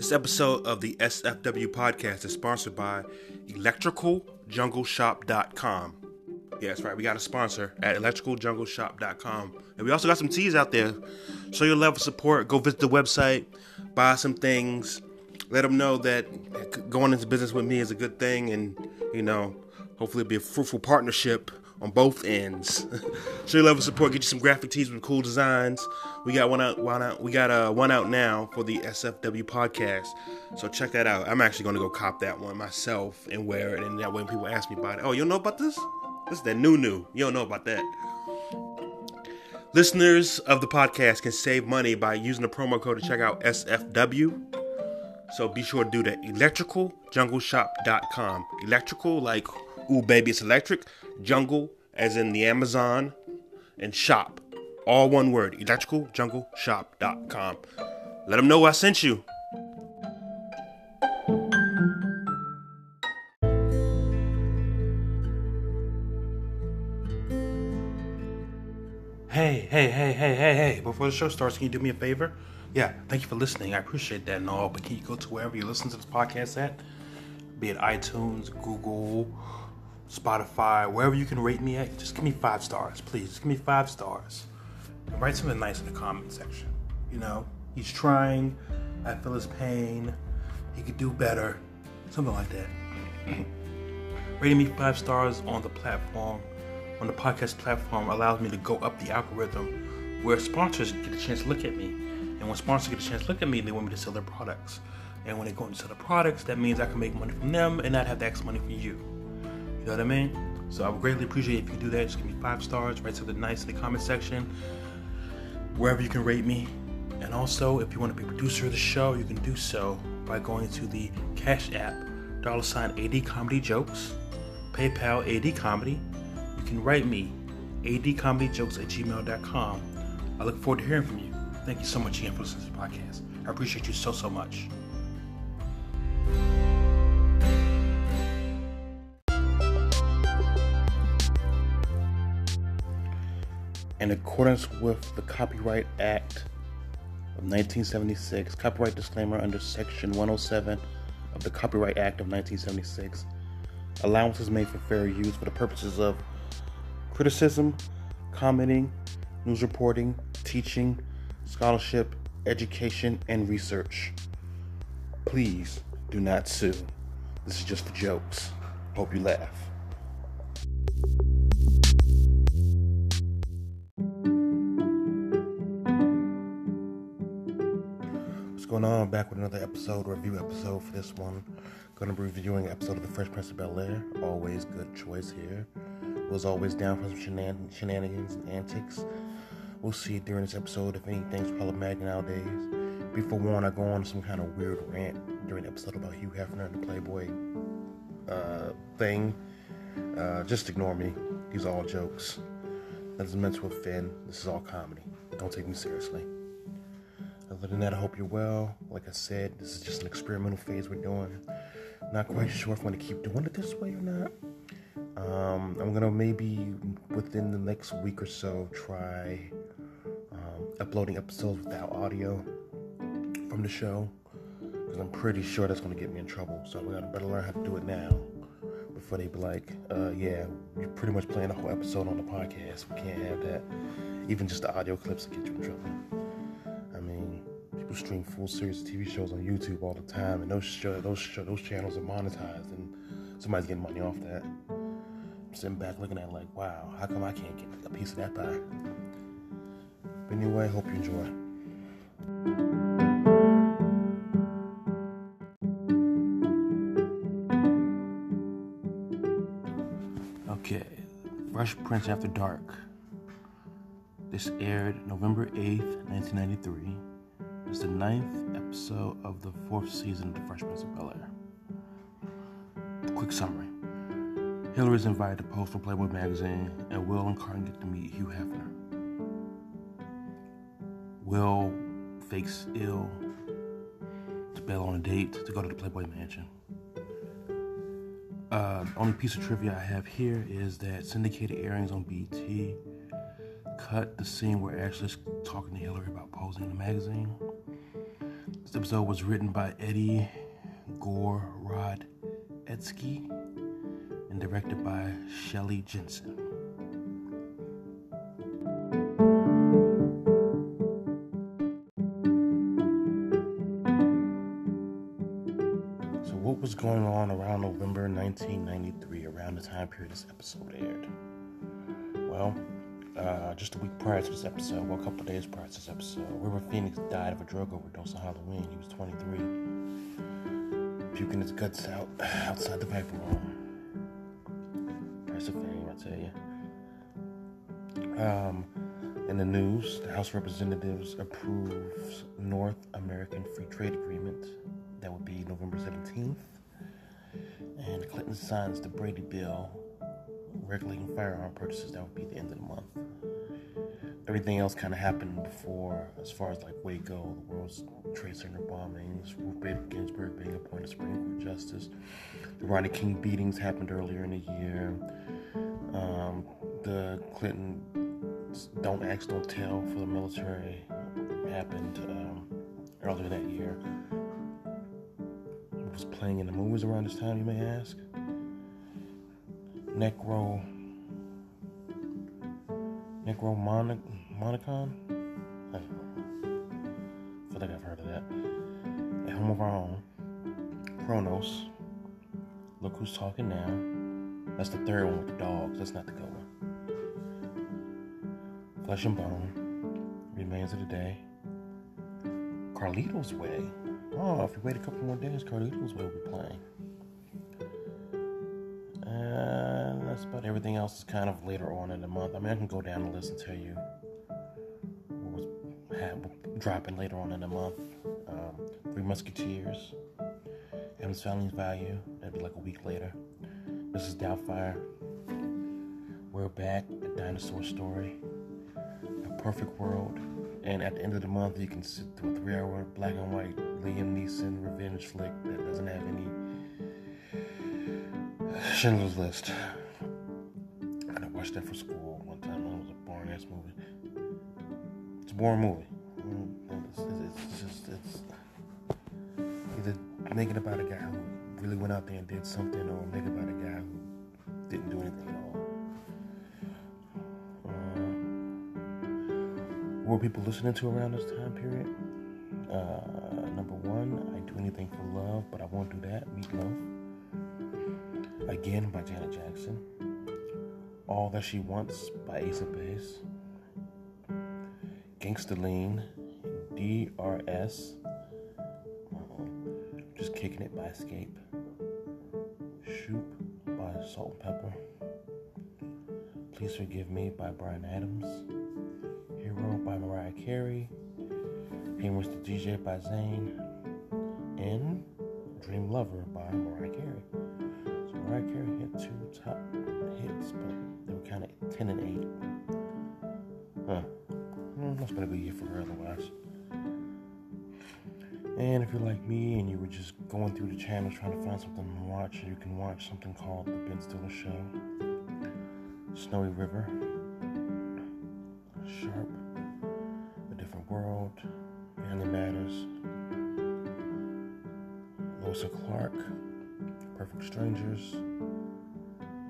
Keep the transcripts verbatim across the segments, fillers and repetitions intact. This episode of the S F W Podcast is sponsored by Electrical Jungle Shop dot com. Yeah, that's right. We got a sponsor at Electrical Jungle Shop dot com. And we also got some teas out there. Show your love of support. Go visit the website. Buy some things. Let them know that going into business with me is a good thing. And, you know, hopefully it'll be a fruitful partnership on both ends. Show your love of support. Get you some graphic tees with cool designs. We got one out. One out. We got uh, one out now for the S F W Podcast. So check that out. I'm actually going to go cop that one myself and wear it. And that way when people ask me about it, oh, you don't know about this? This is that new new. You don't know about that. Listeners of the podcast can save money by using the promo code to check out S F W. So be sure to do that. Electrical Jungle Shop dot com. Electrical, like, ooh, baby, it's electric. Jungle, as in the Amazon. And shop. All one word. Electrical Jungle Shop dot com. Let them know I sent you. Hey, hey, hey, hey, hey, hey, before the show starts, can you do me a favor? Yeah, thank you for listening. I appreciate that and all, but can you go to wherever you listen to this podcast at? Be it iTunes, Google, Spotify, wherever you can rate me at, just give me five stars, please. Just give me five stars. And write something nice in the comment section. You know, he's trying. I feel his pain. He could do better. Something like that. Rating me five stars on the platform. On the podcast platform allows me to go up the algorithm where sponsors get a chance to look at me. And when sponsors get a chance to look at me, they want me to sell their products. And when they go and sell the products, that means I can make money from them and not have the X money from you. You know what I mean? So I would greatly appreciate if you do that. Just give me five stars, write something nice in the comment section, wherever you can rate me. And also, if you want to be a producer of the show, you can do so by going to the Cash App, dollar sign A D Comedy Jokes, PayPal A D Comedy. You can write me, adcomedyjokes at gmail dot com. I look forward to hearing from you. Thank you so much again for listening to the podcast. I appreciate you so, so much. In accordance with the Copyright Act of nineteen seventy-six, copyright disclaimer under Section one oh seven of the Copyright Act of nineteen seventy-six, allowances made for fair use for the purposes of criticism, commenting, news reporting, teaching, scholarship, education, and research. Please do not sue. This is just for jokes. Hope you laugh. What's going on? Back with another episode, review episode for this one. Going to be reviewing an episode of The Fresh Prince of Bel-Air. Always good choice here. Was always down for some shenan- shenanigans and antics. We'll see during this episode if anything's problematic nowadays. Be forewarned, I go on some kind of weird rant during the episode about Hugh Hefner and the Playboy uh, thing. Uh, just ignore me. These are all jokes. That is meant to offend. This is all comedy. Don't take me seriously. Other than that, I hope you're well. Like I said, this is just an experimental phase we're doing. Not quite sure if I'm going to keep doing it this way or not. Um, I'm going to maybe within the next week or so try um, uploading episodes without audio from the show, because I'm pretty sure that's going to get me in trouble. So we got to better learn how to do it now before they be like, uh, yeah, you're pretty much playing the whole episode on the podcast. We can't have that. Even just the audio clips will get you in trouble. I mean, people stream full series of T V shows on YouTube all the time, and those show, those show, those channels are monetized, and somebody's getting money off that. Sitting back looking at it like, wow, how come I can't get a piece of that pie? But anyway, hope you enjoy. Okay, Fresh Prince After Dark. This aired November eighth, nineteen ninety-three. It's the ninth episode of the fourth season of The Fresh Prince of Bel-Air. Quick summary. Hillary's invited to pose for Playboy magazine, and Will and Carton get to meet Hugh Hefner. Will fakes ill to bail on a date to go to the Playboy mansion. Uh, the only piece of trivia I have here is that syndicated airings on B E T cut the scene where Ashley's talking to Hillary about posing in the magazine. This episode was written by Eddie Gorodetsky and directed by Shelley Jensen. So what was going on around November nineteen ninety-three, around the time period this episode aired? Well, Uh, just a week prior to this episode, well, a couple days prior to this episode, River Phoenix died of a drug overdose on Halloween. He was twenty-three, puking his guts out outside the Viper Room. That's a thing, I tell you. Um, in the news, the House of Representatives approves North American Free Trade Agreement. That would be November seventeenth. And Clinton signs the Brady Bill, regulating firearm purchases. That would be the end of the month. Everything else kind of happened before, as far as like Waco, the World Trade Center bombings, Ruth Bader Ginsburg being appointed Supreme Court Justice, the Rodney King beatings happened earlier in the year, um, the Clinton Don't Ask, Don't Tell for the military happened um, earlier that year. It was playing in the movies around this time, you may ask. Necro, Necro Monicon? I don't know. I feel like I've heard of that. At Home of Our Own, Kronos, Look Who's Talking Now. That's the third one with the dogs. That's not the good one. Flesh and Bone, Remains of the Day, Carlito's Way. Oh, if you wait a couple more days, Carlito's Way will be playing. But everything else is kind of later on in the month. I mean, I can go down the list and tell you what was dropping later on in the month. Um, Three Musketeers, Adam's Family's Value, maybe like a week later. This is Doubtfire. We're Back, A Dinosaur Story, A Perfect World. And at the end of the month, you can sit through a three-hour black and white Liam Neeson revenge flick that doesn't have any Schindler's List. I watched that for school one time. It was a boring ass movie. It's a boring movie. It's, it's, it's just it's either making about a guy who really went out there and did something, or making about a guy who didn't do anything at all. Um, what were people listening to around this time period? Uh, number one, I Do Anything for Love, But I Won't Do That. Meat Love, again by Janet Jackson. All That She Wants by Ace of Base, Gangsta Lean, D R S, Just Kicking It by Escape, Shoop by Salt and Pepper, Please Forgive Me by Bryan Adams, Hero by Mariah Carey, Him Was the D J by Zayn, and Dream Lover by Mariah Carey. So Mariah Carey had two top hits, but kind of ten and eight. Huh. That's been a good year for her otherwise. And if you're like me and you were just going through the channels trying to find something to watch, you can watch something called The Ben Stiller Show, Snowy River, Sharp, A Different World, Family Matters, Lois and Clark, Perfect Strangers,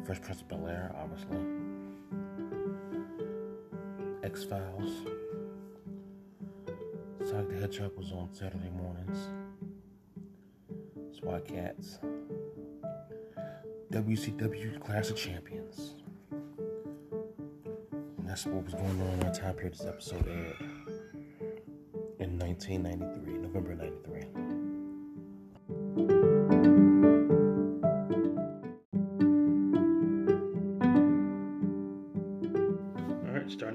Fresh Prince of Bel-Air, obviously, X-Files, Sonic the Hedgehog was on Saturday mornings, Swat Kats, W C W Classic Champions, and that's what was going on in our time period this episode aired in nineteen ninety-three, November ninety-three.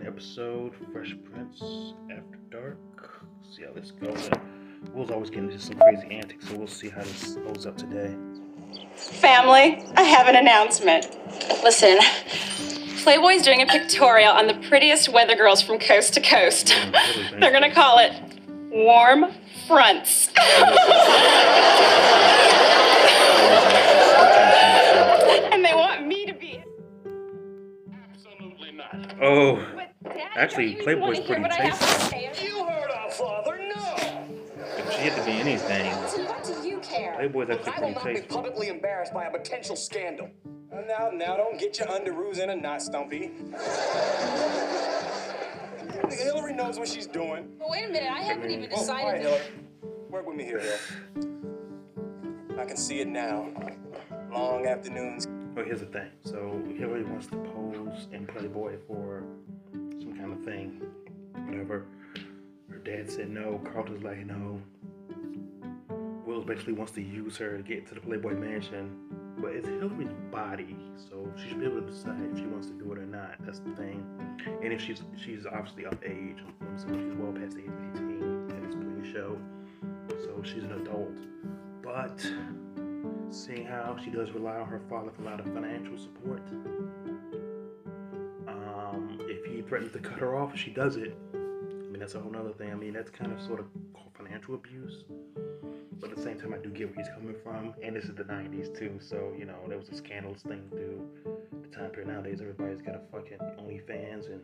Episode Fresh Prince After Dark. See how this goes. Will's always getting into some crazy antics, so we'll see how this goes up today. Family, I have an announcement. Listen, Playboy's doing a pictorial on the prettiest weather girls from coast to coast. Mm, they're gonna call it Warm Fronts. And they want me to be. Absolutely not. Oh. Actually, Playboy's pretty tasty. You heard our father, no! get to be anything. So what do you care? Playboy's actually pretty tasteful. I will not be publicly embarrassed by a potential scandal. Now, now, don't get your underoos in a knot, Stumpy. Hillary knows what she's doing. But wait a minute, I haven't even decided. Oh, all right, Hillary. Work with me here, Hill. I can see it now. Long afternoons. Well, here's the thing. So Hillary wants to pose in Playboy for some kind of thing, whatever. Her dad said no. Carlton's like no. Will basically wants to use her to get to the Playboy Mansion, but it's Hillary's body, so she should be able to decide if she wants to do it or not. That's the thing. And if she's she's obviously of age, so she's well past the age of eighteen at this point in the show, so she's an adult. But seeing how she does rely on her father for a lot of financial support, um, if he threatens to cut her off, she does it. I mean, that's a whole other thing. I mean, that's kind of sort of financial abuse. But at the same time, I do get where he's coming from, and this is the nineties too, so, you know, there was a scandalous thing to do. The time period nowadays, everybody's got a fucking OnlyFans and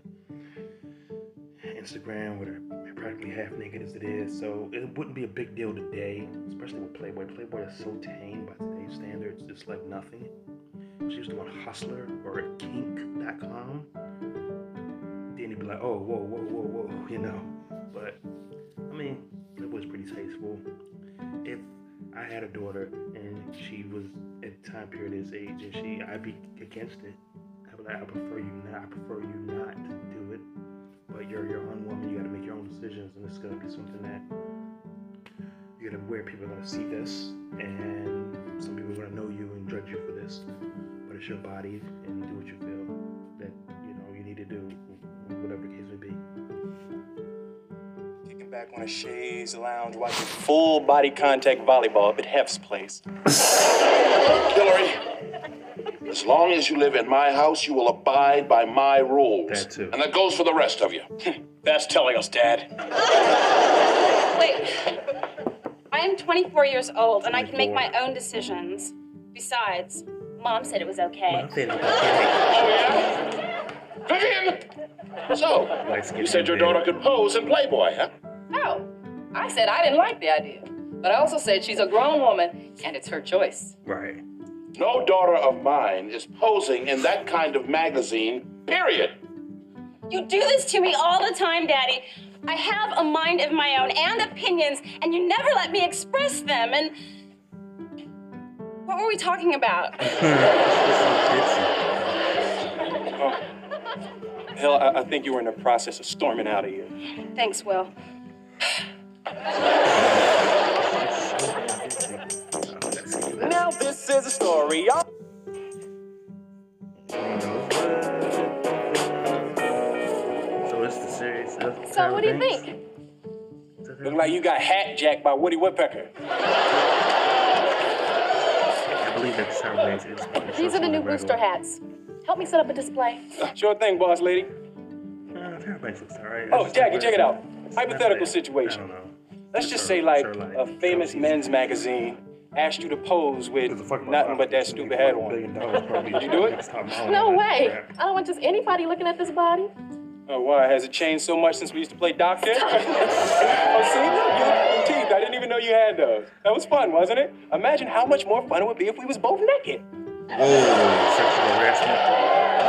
Instagram, where they're practically half naked as it is, so it wouldn't be a big deal today, especially with Playboy. Playboy is so tame by today's standards, it's like nothing. She was doing Hustler or kink dot com, then he'd be like, oh, whoa, whoa, whoa, whoa, you know, but, I mean, it was pretty tasteful. If I had a daughter and she was at the time period this age and she, I'd be against it. I'd be like, I prefer you not, I prefer you not to do it. But you're your own woman, you gotta make your own decisions, and it's gonna be something that you're gonna, where people are gonna see this, and some people are gonna know you and judge you for this. But it's your body, and do what you feel that, you know, you need to do, whatever the case may be. Back on a chaise lounge watching full body contact volleyball up at Hef's place. Hillary, as long as you live in my house, you will abide by my rules. That too. And that goes for the rest of you. That's telling us, Dad. Wait, I am twenty-four years old and twenty-four. I can make my own decisions. Besides, Mom said it was okay. Mom said it was okay. Oh, yeah? Vivian! So, you said your daughter could pose in Playboy, huh? No, I said I didn't like the idea, but I also said she's a grown woman and it's her choice. Right. No daughter of mine is posing in that kind of magazine, period. You do this to me all the time, Daddy. I have a mind of my own and opinions, and you never let me express them, and... What were we talking about? Oh. Hell, I-, I think you were in the process of storming out of here. Thanks, Will. Now this is a story. Y'all. So it's the serious stuff. So what do you think? Look like you got hat jacked by Woody Woodpecker. I believe that's how it is. These are the new booster hats. Help me set up a display. Sure thing, boss lady. Uh, everybody's looks all right. Oh, Jackie, check it out. Hypothetical situation. I don't know. Let's just say, like, a famous men's magazine asked you to pose with nothing but that stupid hat on. Did you do it? No way. I don't want just anybody looking at this body. Oh, why? Has it changed so much since we used to play doctor? Oh, see? You had teeth. I didn't even know you had those. That was fun, wasn't it? Imagine how much more fun it would be if we was both naked. Oh, sexual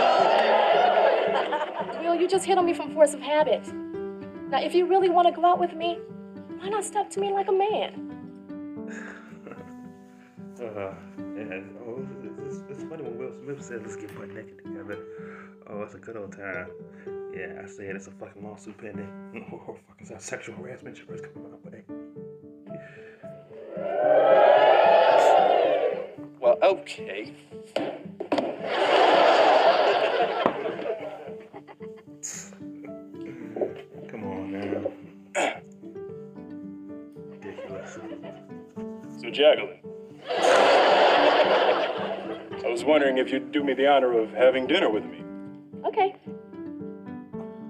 harassment. Will, you just hit on me from force of habit. Now, if you really want to go out with me, why not step to me like a man? uh, yeah, oh, it's, it's funny when Will Smith said, let's get butt naked together. Oh, it's a good old time. Yeah, I said it's a fucking lawsuit pending. Or fucking sexual harassment is coming my way. Well, okay. So Jacqueline, I was wondering if you'd do me the honor of having dinner with me. Okay.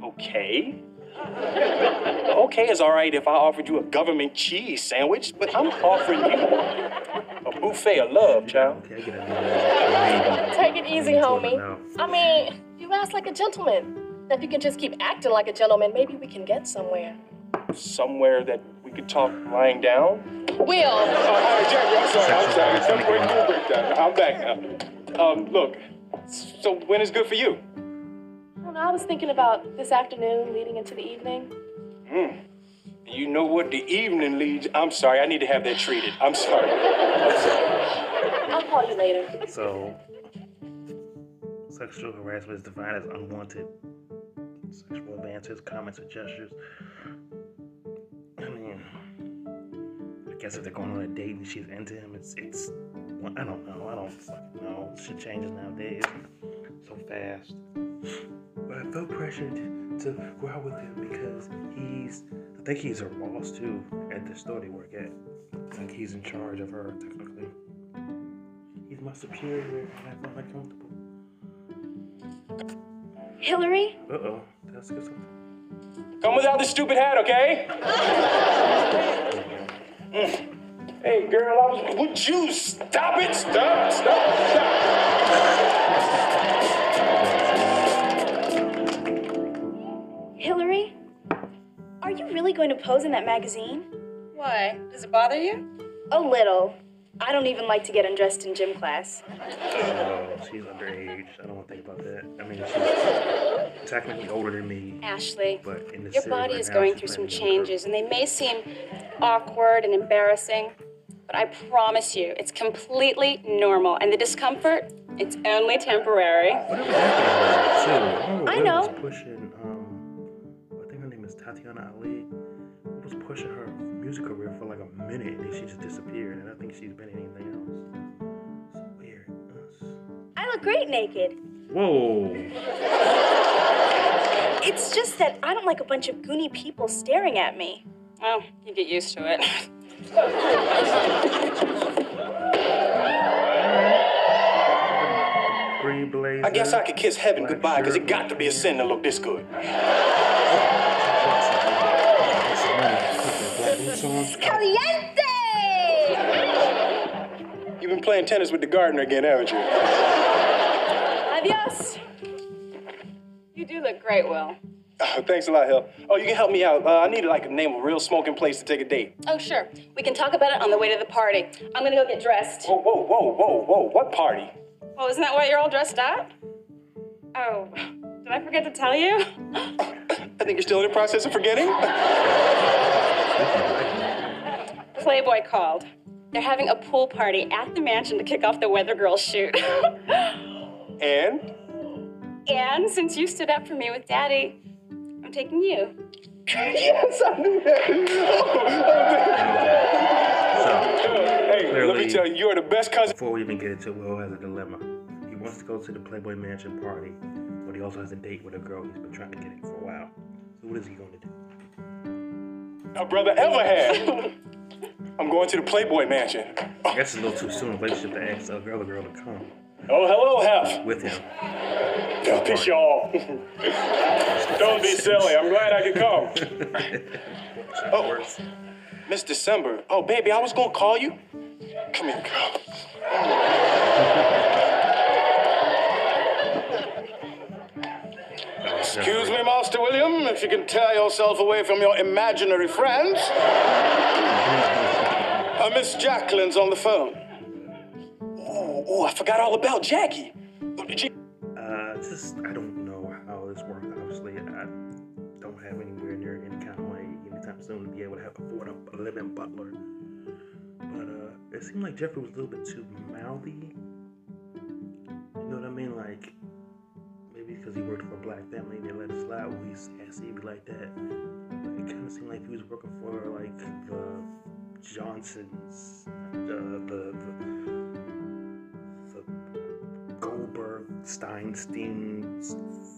Okay? Okay is all right if I offered you a government cheese sandwich, but I'm offering you a buffet of love, child. Take it easy, homie. I mean, you asked like a gentleman. If you can just keep acting like a gentleman, maybe we can get somewhere. somewhere that we could talk lying down? Will. Oh, all right, Jackie, I'm sorry. I'm sorry. It's a great cool breakdown. I'm back now. Um, look, so when is good for you? Well, I was thinking about this afternoon leading into the evening. Mm. You know what the evening leads? I'm sorry. I need to have that treated. I'm sorry. I'm sorry. I'll call you later. So, sexual harassment is defined as unwanted sexual advances, comments, or gestures. I mean, I guess if they're going on a date and she's into him, it's, it's, I don't know. I don't fucking know. Shit changes nowadays so fast. But I felt pressured to go out with him because he's, I think he's her boss too at the store they work at. I think he's in charge of her technically. He's my superior and I felt uncomfortable. Hillary? Uh-oh. Did I skip something? Come without the stupid hat, okay? mm. Hey, girl, I was... Would you stop it? Stop, stop, stop. Hillary? Are you really going to pose in that magazine? Why? Does it bother you? A little. I don't even like to get undressed in gym class. Oh, she's underage. I don't want to think about that. I mean, she's technically older than me. Ashley, but in the your body right is now, going through some changes, and they may seem awkward and embarrassing, but I promise you, it's completely normal, and the discomfort, it's only temporary. What about that? So, I, I know. Was pushing, um, I think her name is Tatiana Ali. I was pushing her music career for like a minute, and then she just disappeared, and I think she's been anything else. It's weird. I look great naked. Whoa. It's just that I don't like a bunch of goony people staring at me. Oh, you get used to it. Green blazer. I guess I could kiss heaven goodbye, because it got to be a sin to look this good. Caliente! You've been playing tennis with the gardener again, haven't you? Adios. You do look great, Will. Oh, thanks a lot, Hill. Oh, you can help me out. Uh, I need, like, a name of a real smoking place to take a date. Oh, sure. We can talk about it on the way to the party. I'm gonna go get dressed. Whoa, whoa, whoa, whoa, whoa. What party? Oh, isn't that why you're all dressed up? Oh, did I forget to tell you? I think you're still in the process of forgetting. Playboy called. They're having a pool party at the mansion to kick off the Weather Girls shoot. And? And since you stood up for me with Daddy, I'm taking you. Yes, I knew that. Hey, clearly, let me tell you, you're the best cousin. Before we even get into it, Will has a dilemma. He wants to go to the Playboy Mansion party, but he also has a date with a girl he's been trying to get in for a while. So what is he going to do? A brother ever had. I'm going to the Playboy Mansion. I guess it's a little too soon in a relationship to ask a girl or girl to come. Oh, hello, Hef. With him. Don't piss you off. Don't be silly. I'm glad I could come. Oh, Miss December. Oh, baby, I was going to call you. Come here, girl. Excuse me, Master William, if you can tear yourself away from your imaginary friends. Uh, Miss Jacqueline's on the phone. Oh, oh, I forgot all about Jackie. Uh, just, I don't know how this works, obviously. I don't have anywhere near any kind of money anytime soon to be able to have afford a living butler. But, uh, it seemed like Jeffrey was a little bit too mouthy. You know what I mean? Like, because he worked for a black family and they let it slide when he's sassy like that. But it kind of seemed like he was working for, like, the Johnsons, uh, the, the, the Goldberg, Steinstein's,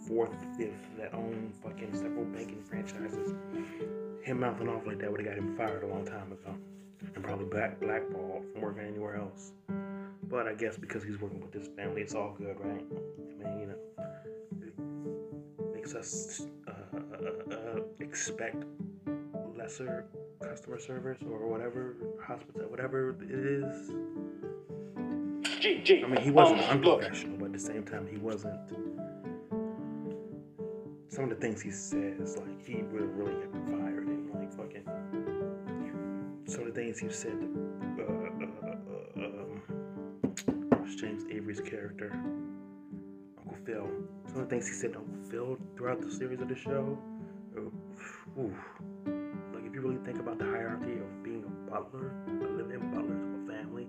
fourth, fifth, that own fucking several banking franchises. Him mouthing off like that would have got him fired a long time ago. And probably black blackballed from working anywhere else. But I guess because he's working with this family, it's all good, right? I mean, you know. Us uh, uh, uh, expect lesser customer service or whatever, hospital, whatever it is. Gee, gee. I mean, he wasn't um, unprofessional, look. But at the same time, he wasn't. Some of the things he says, like, he would really get fired and, like, fucking some of the things he said uh, uh, uh, um, James Avery's character, Uncle Phil, some of the things he said to Uncle Phil throughout the series of the show. Uh, oof. Like, if you really think about the hierarchy of being a butler, a living butler of a family,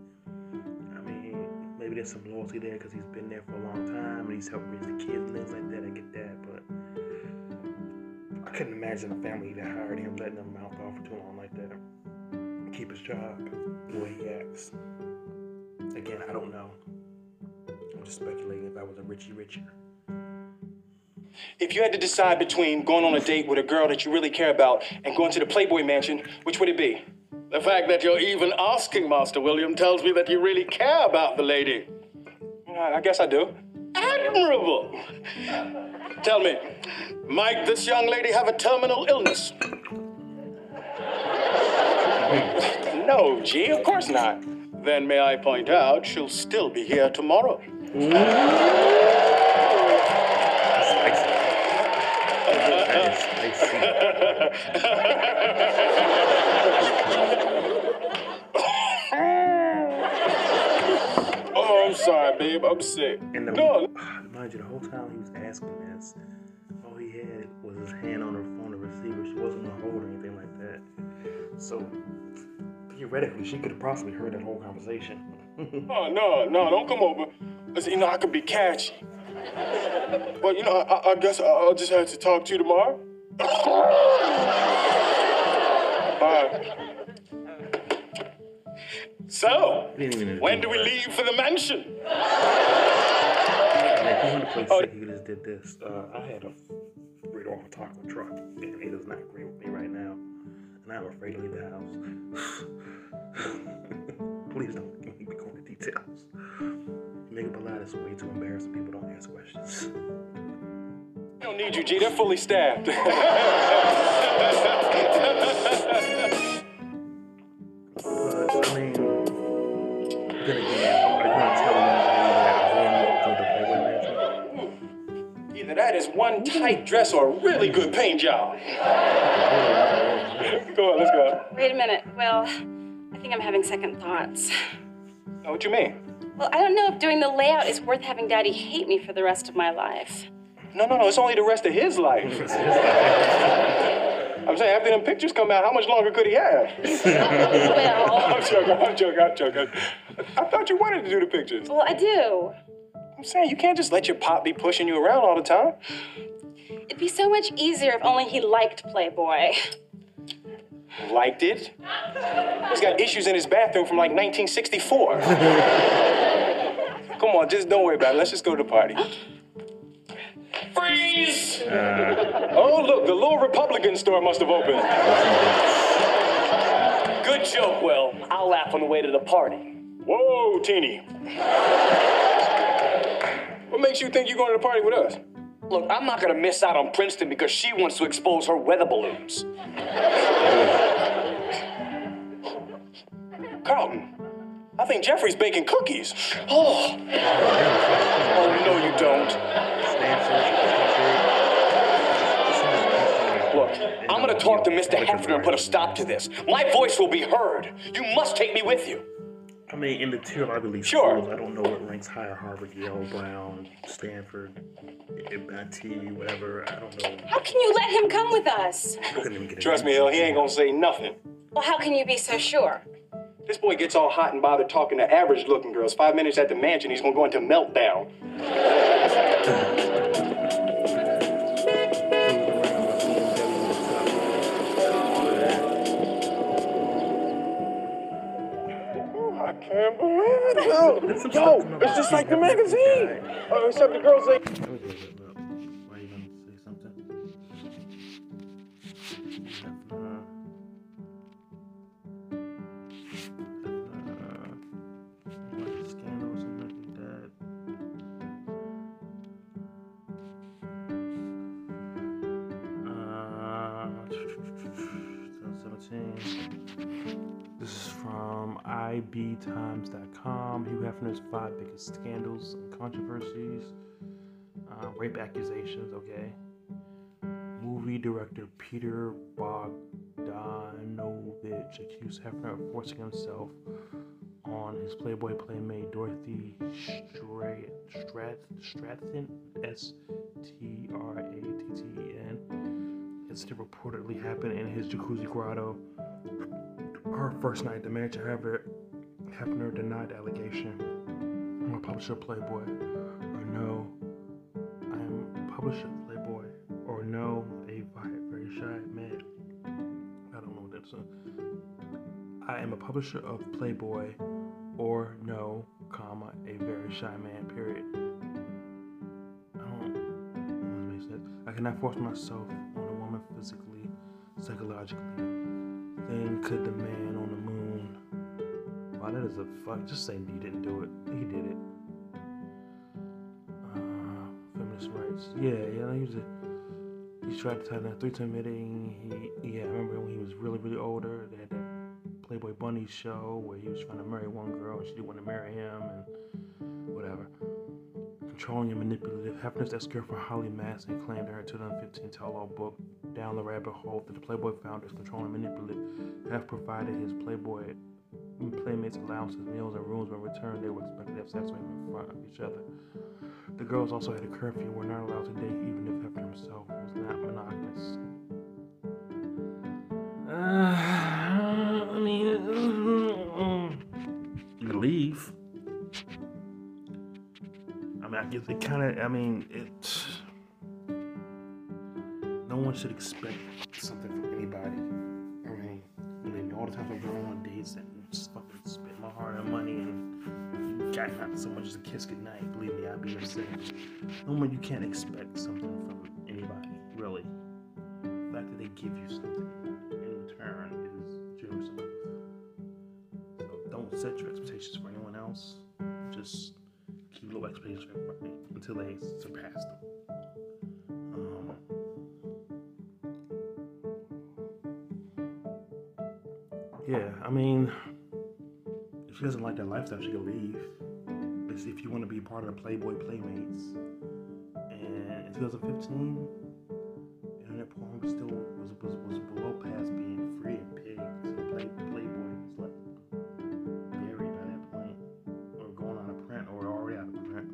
I mean, maybe there's some loyalty there because he's been there for a long time and he's helped raise the kids and things like that. I get that, but I couldn't imagine a family that hired him letting him mouth off for too long like that. Keep his job, the way he acts. Again, I don't know. I'm just speculating if I was a Richie Richer. If you had to decide between going on a date with a girl that you really care about and going to the Playboy mansion, which would it be? The fact that you're even asking, Master William, tells me that you really care about the lady. I guess I do. Admirable! Tell me, might this young lady have a terminal illness? No, G, of course not. Then may I point out, she'll still be here tomorrow. Ooh. Oh, I'm sorry, babe. I'm sick. And the, no. Mind you, the whole time he was asking this, all he had was his hand on her phone, the receiver. She wasn't on hold or anything like that. So, theoretically, she could have possibly heard that whole conversation. Oh, no, no, don't come over. Listen, you know, I could be catchy. But, you know, I, I guess I'll just have to talk to you tomorrow. Bye. So, when do we leave for the mansion? Oh, he just did this. Uh, I had a right off a taco truck, and it is not great with me right now. And I'm afraid to leave the house. Please don't make me go into details. Making up a lot is way too embarrassing. People don't ask questions. We don't need you, G. They're fully staffed. But, I mean, then again, are you going to tell me that I want to go to the Playboy mansion? Either that is one tight dress or a really good paint job. Go on, let's go. Wait a minute. Well, I think I'm having second thoughts. Oh, what you mean? Well, I don't know if doing the layout is worth having Daddy hate me for the rest of my life. No, no, no. It's only the rest of his life. I'm saying, after them pictures come out, how much longer could he have? Well... I'm joking, I'm joking, I'm joking. I thought you wanted to do the pictures. Well, I do. I'm saying, you can't just let your pop be pushing you around all the time. It'd be so much easier if only he liked Playboy. Liked it? He's got issues in his bathroom from like nineteen sixty-four. Come on, just don't worry about it. Let's just go to the party. Freeze! Uh. Oh, look, the little Republican store must have opened. Good joke, Will. I'll laugh on the way to the party. Whoa, Teeny. What makes you think you're going to the party with us? Look, I'm not gonna miss out on Princeton because she wants to expose her weather balloons. Carlton, I think Jeffrey's baking cookies. Oh, oh no, you don't. Look, I'm gonna talk to Mister Hefner and put a stop to this. My voice will be heard. You must take me with you. I mean, in the tier I believe sure. Schools, I don't know what ranks higher, Harvard, Yale, Brown, Stanford, M I T, whatever, I don't know. How can you let him come with us? Trust me, hell, he ain't gonna say nothing. Well, how can you be so sure? This boy gets all hot and bothered talking to average-looking girls. Five minutes at the mansion, he's gonna go into meltdown. I can't believe it, yo. Yo, it's just like the magazine. Oh, except the girls say. Why you gonna say something? Scandal or something like that. Uh, This is from I B times dot com. Hugh Hefner's five biggest scandals and controversies. Uh, rape accusations, okay. Movie director Peter Bogdanovich bitch accused Hefner of forcing himself on his Playboy playmate Dorothy Strat- Strat- Stratton, S T R A T T E N. Incident reportedly happened in his jacuzzi grotto. Her first night, the manager, however, Hefner denied the allegation. I'm a publisher of Playboy, or no, I'm a publisher of Playboy, or no, a very shy man. I don't know what that's on. I am a publisher of Playboy, or no, comma, a very shy man, period. I don't, that makes sense. I cannot force myself on a woman physically, psychologically. Then could the man on the moon? Wow, that is a fuck. Just saying he didn't do it. He did it. Uh, feminist rights. Yeah, yeah, he was a. He tried to tie that three-time meeting. He, yeah, I remember when he was really, really older. They had that Playboy Bunny show where he was trying to marry one girl and she didn't want to marry him and whatever. Controlling and manipulative. Hefner's ex-girlfriend Holly Madison claimed her two thousand fifteen tell-all book Down the Rabbit Hole that the Playboy founders, controlling and manipulative, have provided his Playboy playmates allowances, meals, and rooms. When returned, they were expected to have sex with him in front of each other. The girls also had a curfew, were not allowed to date, even if Hefner himself was not monogamous. Uh, I mean, you could leave. I mean, I guess it kind of, I mean, it. No one should expect something from anybody. I mean, I mean all the time I go on dates and just fucking spend my hard earned money and got not so much as a kiss goodnight. Believe me, I'd be upset. No one, you can't expect something from anybody, really. The fact that they give you something in return is Jerusalem. So don't set your expectations for anyone else. Just keep low expectations for everybody until they surpass them. Yeah, I mean, if she doesn't like that lifestyle, she can leave. It's if you want to be part of the Playboy Playmates. And in twenty fifteen, internet porn still was, was, was below past being free and pig. So play, Playboy was like buried by that point, or going out of print, or already out of print.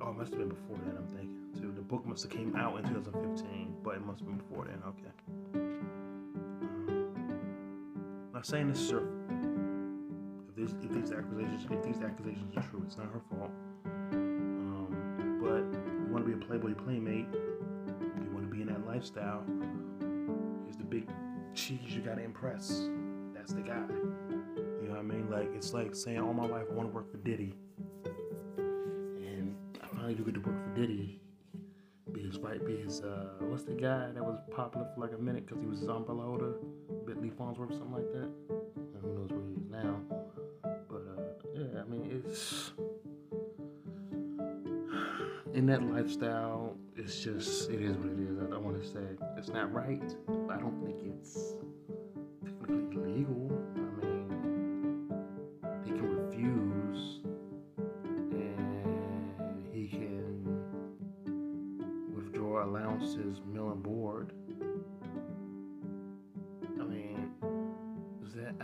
Oh, it must have been before then, I'm thinking, too. The book must have came out in twenty fifteen, but it must have been before then, okay. I'm saying this, sir. If these, if these accusations, if these accusations are true, it's not her fault. Um, but you want to be a Playboy playmate, you want to be in that lifestyle. Here's the big cheese you gotta impress. That's the guy. You know what I mean? Like it's like saying all my life I want to work for Diddy, and I finally do get to work for Diddy. Be his right, be his uh, what's the guy that was popular for like a minute because he was his umbrella holder. Bentley Farnsworth or something like that. And who knows where he is now. But, uh, yeah, I mean, it's... in that lifestyle, it's just... it is what it is. I don't want to say it's not right. I don't think it's technically legal. I mean, they can refuse. And he can withdraw allowances, meal and board.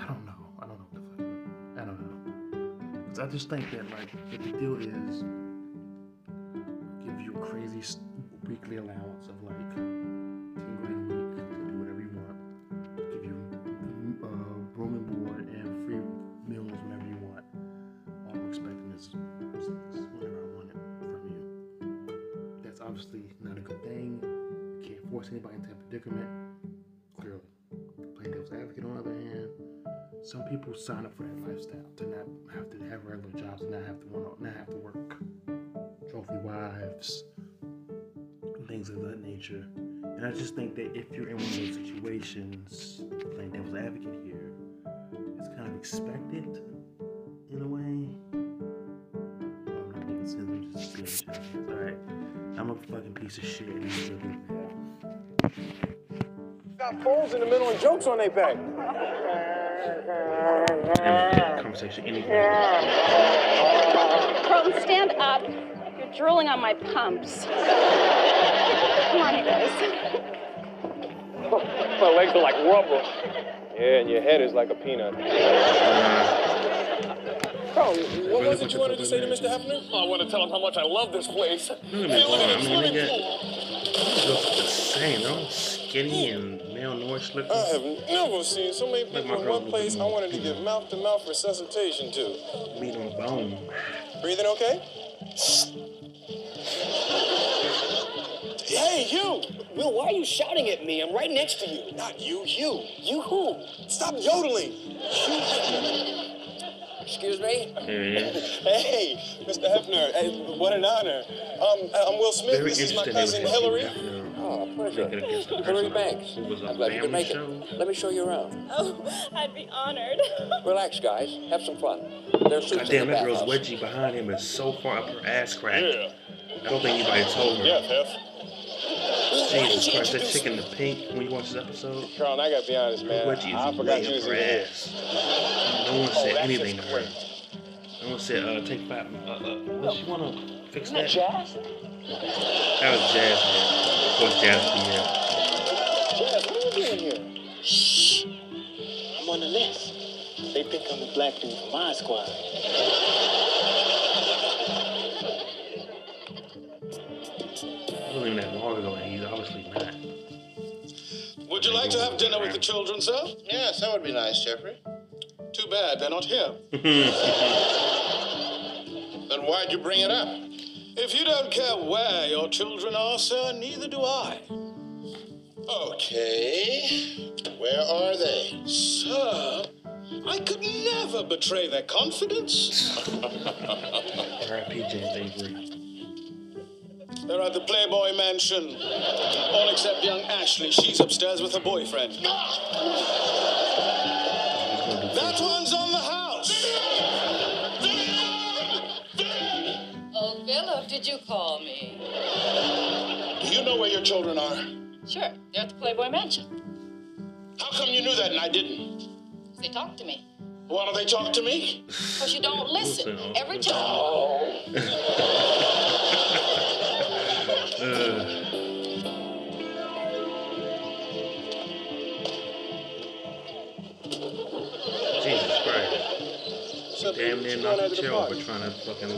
I don't know. I don't know what the fuck. I don't know. Because I just think that, like, if the deal is give you a crazy weekly allowance of, like, ten grand a week to do whatever you want, give you uh, room and board and free meals whenever you want, all I'm expecting is whatever I want it from you. That's obviously not a good thing. You can't force anybody into a predicament. Clearly. Playing devil's advocate on the other hand. Some people sign up for that lifestyle to not have to have regular jobs, and not have to want, not have to work trophy wives, things of that nature. And I just think that if you're in one of those situations, playing devil's advocate here, it's kind of expected in a way. Oh, I'm not making sense. I'm just saying shit. All right, I'm a fucking piece of shit. And I'm got poles in the middle and jokes on their back. Conversation, anything. Carlton, stand up. You're drooling on my pumps. Come on, you guys. My legs are like rubber. Yeah, and your head is like a peanut. Oh, what was it you wanted to say to Mister Hefner? Oh, I want to tell him how much I love this place. Look at me, look at this. Look the same. They're all skinny and malnourished looking. I have never seen so many people in one place I wanted to give mouth-to-mouth resuscitation to. Meat on bone. Breathing okay? Hey, Hugh! Will, why are you shouting at me? I'm right next to you. Not you, Hugh. You who? Stop yodeling. Excuse me? Mm-hmm. Hey, Mister Hefner, hey, what an honor. Um, I'm Will Smith. Very this is my cousin, Hillary. Hefner. Oh, pleasure. Hillary Banks. I'm glad you could make show. it. Let me show you around. Oh, I'd be honored. Relax, guys. Have some fun. There's God damn, that girl's wedgie behind him is so far up her ass crack. Yeah. I don't think anybody told her. Yeah, Hef. Jesus Christ, that chick in the pink when you watch this episode. Carl, I gotta be honest, man. I forgot you was in there. No one said anything to her. No one said, uh, take five. Uh, uh, what you wanna fix that? Jazz? That was Jazz, man. Of course, Jazz be here. Jazz, what are you doing here? Shh. I'm on the list. They pick on the black dude from my squad. That long ago, and he's obviously not. Would you like to have dinner with the children, sir? Yes, that would be nice, Jeffrey. Too bad they're not here. Then why'd you bring it up? If you don't care where your children are, sir, neither do I. Okay. Where are they? Sir, I could never betray their confidence. R I P James Avery. They're at the Playboy mansion. All except young Ashley. She's upstairs with her boyfriend. That one's on the house. Oh, Philip, did you call me? Do you know where your children are? Sure. They're at the Playboy mansion. How come you knew that and I didn't? They talked to me. Why don't they talk to me? Because you don't listen. Every time. Oh. Uh. Jesus Christ. So damn near knocked the chair over trying to fucking do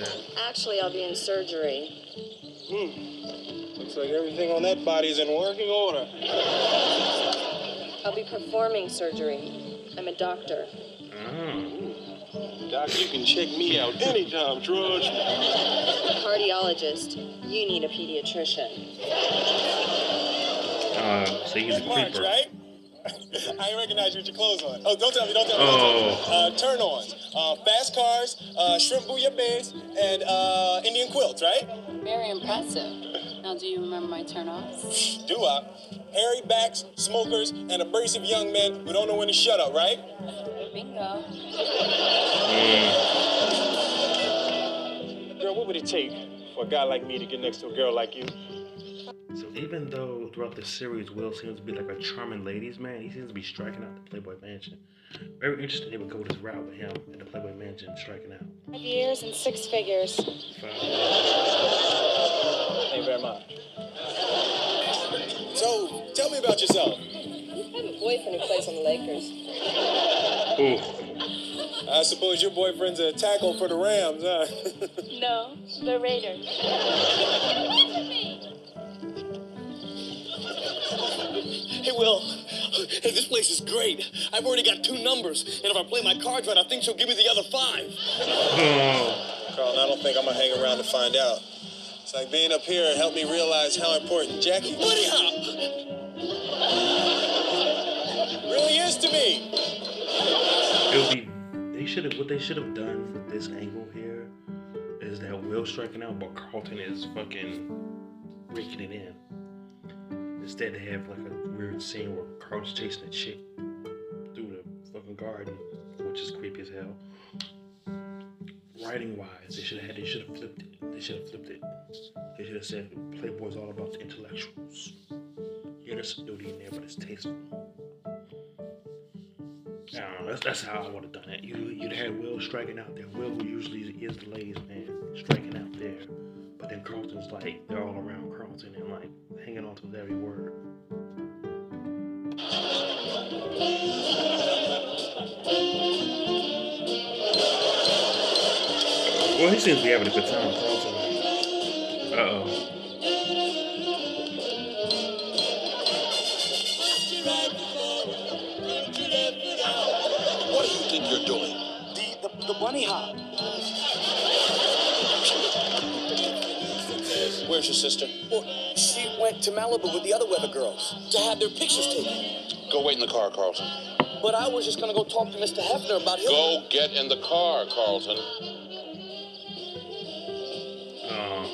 that. Actually, I'll be in surgery. Hmm. Looks like everything on that body's in working order. I'll be performing surgery. I'm a doctor. Oh. Doc, you can check me out anytime, George. Cardiologist. You need a pediatrician. Uh, so he's a creeper. March, right? I recognize you with your clothes on. Oh, don't tell me, don't tell me. Oh. Don't tell me. Uh, turn-ons, uh, fast cars, uh, shrimp bouillabaisse beds, and uh, Indian quilts, right? Very impressive. Now, do you remember my turn-offs? Do I? Hairy backs, smokers, and abrasive young men who don't know when to shut up, right? Bingo. Mm. Girl, what would it take for a guy like me to get next to a girl like you? So even though throughout the series, Will seems to be like a charming ladies' man, he seems to be striking out the Playboy Mansion. Very interesting they would go this route with him at the Playboy Mansion, striking out. Five years and six figures. Five years. Thank you very much. So, tell me about yourself. I have a boyfriend who plays on the Lakers. Ooh. I suppose your boyfriend's a tackle for the Rams, huh? No, the Raiders. Get away from me! Hey, Will. Hey, this place is great. I've already got two numbers, and if I play my cards right, I think she'll give me the other five. Carl, I don't think I'm going to hang around to find out. It's like being up here helped me realize how important Jackie Woody Hop really is to me. It'll be They should have what they should have done for this angle here is that Will's striking out, but Carlton is fucking raking it in. Instead, they have like a weird scene where Carlton's chasing a chick through the fucking garden, which is creepy as hell. Writing wise, they should have had. They should have flipped it. They should have flipped it. They should have said Playboy's all about the intellectuals. Yeah, there's some duty in there, but it's tasteful. Know, that's, that's how I would have done it. You, you'd had Will striking out there. Will, who usually is the ladies' man, striking out there. But then Carlton's like, they're all around Carlton and like hanging on to every word. seems to be having a good time. Uh-oh. What do you think you're doing? The, the, the bunny hop. Where's your sister? Well, she went to Malibu with the other Weather girls to have their pictures taken. Go wait in the car, Carlton. But I was just going to go talk to Mister Hefner about him. Go get in the car, Carlton. Oh.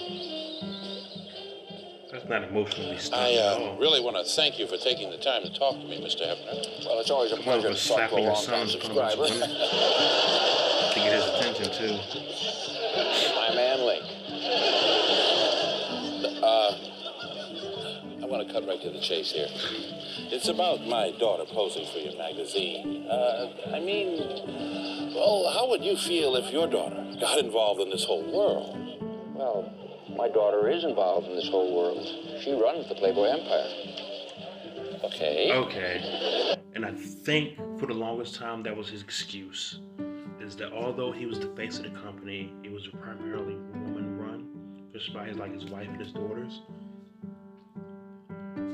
That's not emotionally stable. I uh, really want to thank you for taking the time to talk to me, Mister Hefner. Well, it's always a pleasure to talk to a long-time subscriber. To get his attention, too. My man, Link. Uh, I'm going to cut right to the chase here. It's about my daughter posing for your magazine. Uh, I mean, well, how would you feel if your daughter got involved in this whole world? Well, my daughter is involved in this whole world. She runs the Playboy empire. Okay. Okay. And I think for the longest time, that was his excuse, is that although he was the face of the company, it was primarily woman-run, just by his, like, his wife and his daughters.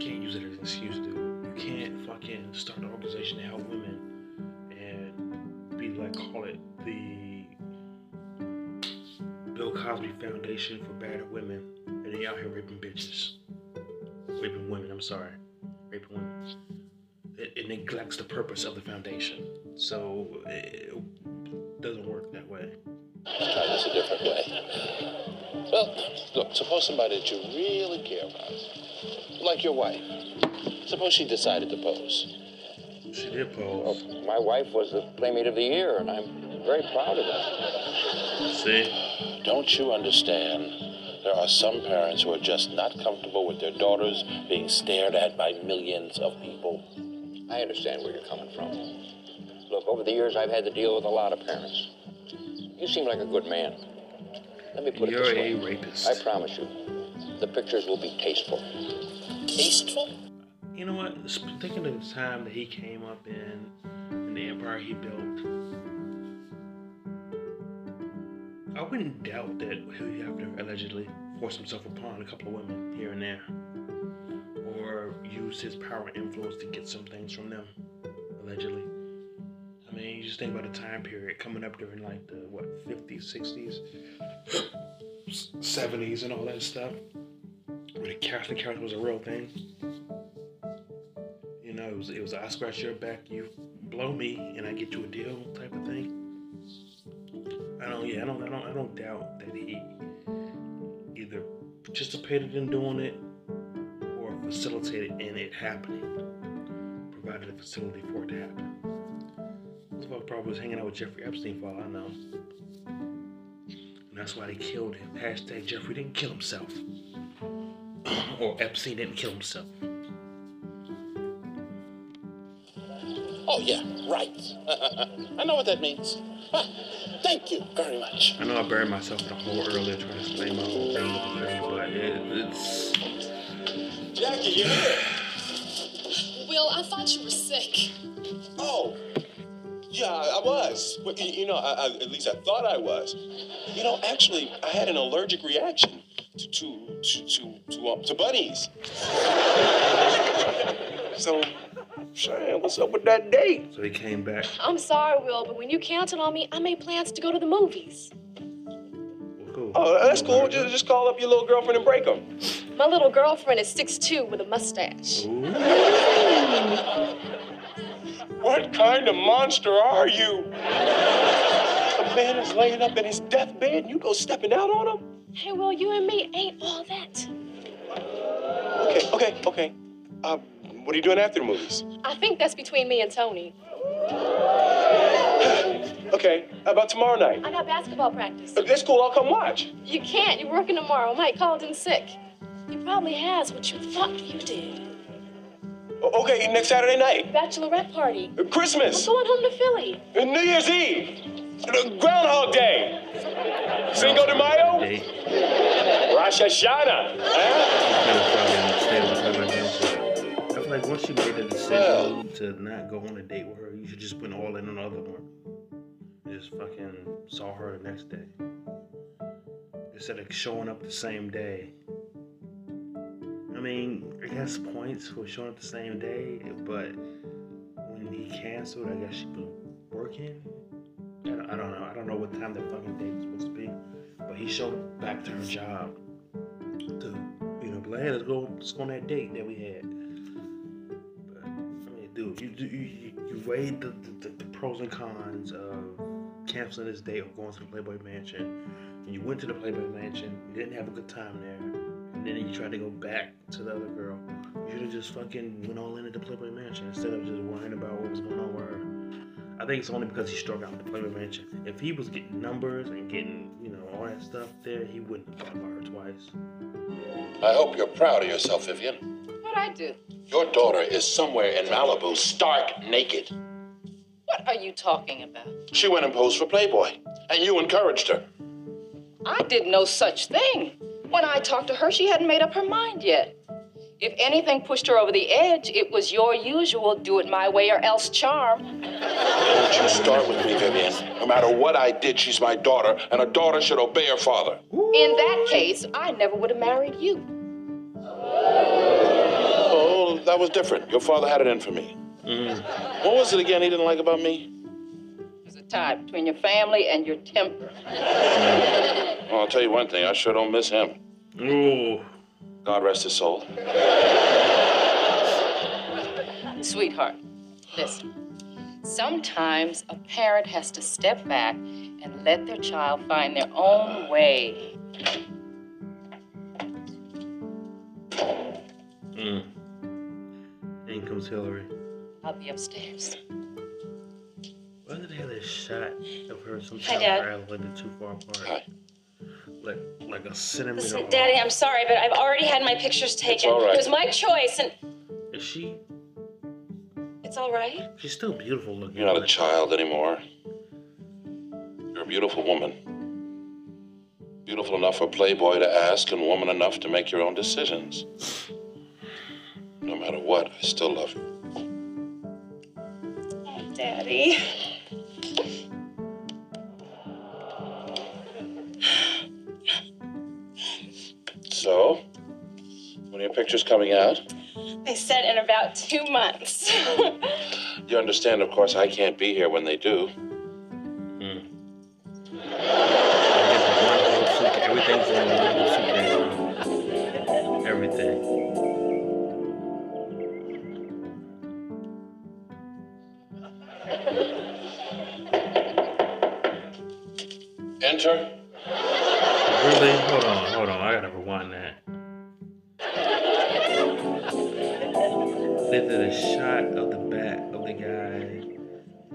Can't use it as an excuse, dude. Can't fucking start an organization to help women and be like, call it the Bill Cosby Foundation for battered women, and they out here raping bitches, raping women. I'm sorry, raping women. It, it neglects the purpose of the foundation, so it doesn't work that way. Let's try this a different way. Well, look, suppose somebody that you really care about, like your wife. Suppose she decided to pose. She did pose. Well, my wife was the Playmate of the Year, and I'm very proud of that. See? Don't you understand? There are some parents who are just not comfortable with their daughters being stared at by millions of people. I understand where you're coming from. Look, over the years, I've had to deal with a lot of parents. You seem like a good man. Let me put you're it this way. You're a rapist. I promise you, the pictures will be tasteful. Tasteful? You know what, thinking of the time that he came up in, and the empire he built, I wouldn't doubt that Hugh Hefner allegedly forced himself upon a couple of women here and there, or used his power and influence to get some things from them, allegedly. I mean, you just think about the time period coming up during like the, what, fifties, sixties, seventies, and all that stuff, where the Catholic Church was a real thing. You know, it was, it was I scratch your back, you blow me, and I get you a deal type of thing. I don't, yeah, I don't, I don't, I don't doubt that he either participated in doing it or facilitated in it happening, provided a facility for it to happen. This fuck probably was hanging out with Jeffrey Epstein for all I know, and that's why they killed him. Hashtag Jeffrey didn't kill himself, or Epstein didn't kill himself. Oh, yeah, right. I know what that means. Ah, thank you very much. I know I buried myself in a hole earlier trying to explain my whole thing with the thing, but it, it's... Jackie, you're here. Will, I thought you were sick. Oh, yeah, I was. You know, I, I, at least I thought I was. You know, actually, I had an allergic reaction to, to, to, to, to, um, to bunnies. So... Shane, what's up with that date? So he came back. I'm sorry, Will, but when you canceled on me, I made plans to go to the movies. Well, cool. Oh, that's cool. Just, just call up your little girlfriend and break them. My little girlfriend is six two with a mustache. What kind of monster are you? A man is laying up in his deathbed and you go stepping out on him? Hey, Will, you and me ain't all that. Okay, okay, okay. Uh, What are you doing after the movies? I think that's between me and Tony. Okay, how about tomorrow night? I got basketball practice. If that's cool, I'll come watch. You can't. You're working tomorrow. Mike called in sick. He probably has what you thought you did. Okay, next Saturday night. Bachelorette party. Christmas. I'm going home to Philly. New Year's Eve. Groundhog Day. Cinco de Mayo. Rosh Hashanah. Huh? Like, once you made the decision to not go on a date with her, you should just put all in on the other one. Just fucking saw her the next day. instead of showing up the same day. I mean, I guess points for showing up the same day, but when he canceled, I guess she was working. I don't, I don't know. I don't know what time the fucking day was supposed to be, but he showed up back to her job to, you know, be like, hey, let's go, let's go on that date that we had. But, I mean, dude, you you you weighed the, the, the pros and cons of canceling this date or going to the Playboy Mansion, and you went to the Playboy Mansion, you didn't have a good time there. And then you tried to go back to the other girl. You should have just fucking went all in at the Playboy Mansion instead of just worrying about what was going on with her. I think it's only because he struck out at the Playboy Mansion. If he was getting numbers and getting, you know, all that stuff there, he wouldn't have thought about her twice. I hope you're proud of yourself, Vivian. What'd I do? Your daughter is somewhere in Malibu, stark naked. What are you talking about? She went and posed for Playboy, and you encouraged her. I did no such thing. When I talked to her, she hadn't made up her mind yet. If anything pushed her over the edge, it was your usual do-it-my-way-or-else charm. Don't you start with me, Vivian. No matter what I did, she's my daughter, and a daughter should obey her father. In that case, I never would have married you. Oh, that was different. Your father had it in for me. Mm. What was it again he didn't like about me? There's a tie between your family and your temper. Well, I'll tell you one thing. I sure don't miss him. Ooh. God rest his soul. Sweetheart, listen. Sometimes a parent has to step back and let their child find their own way. Mm. In comes Hillary. I'll be upstairs. Why did they have this shot of her sometime related too far apart? Hi. Like, like a centimeter. Listen, Daddy, I'm sorry, but I've already had my pictures taken. It's all right. It was my choice, and... Is she... It's all right? She's still beautiful looking. You're not a child anymore. You're a beautiful woman. Beautiful enough for Playboy to ask and woman enough to make your own decisions. No matter what, I still love you. Oh, Daddy. So, when are your pictures coming out? They said in about two months. You understand, of course, I can't be here when they do. Mm. Everything's in the Everything. Everything. Enter. Really? Hold on, hold on. I gotta rewind that. They did a shot of the back of the guy.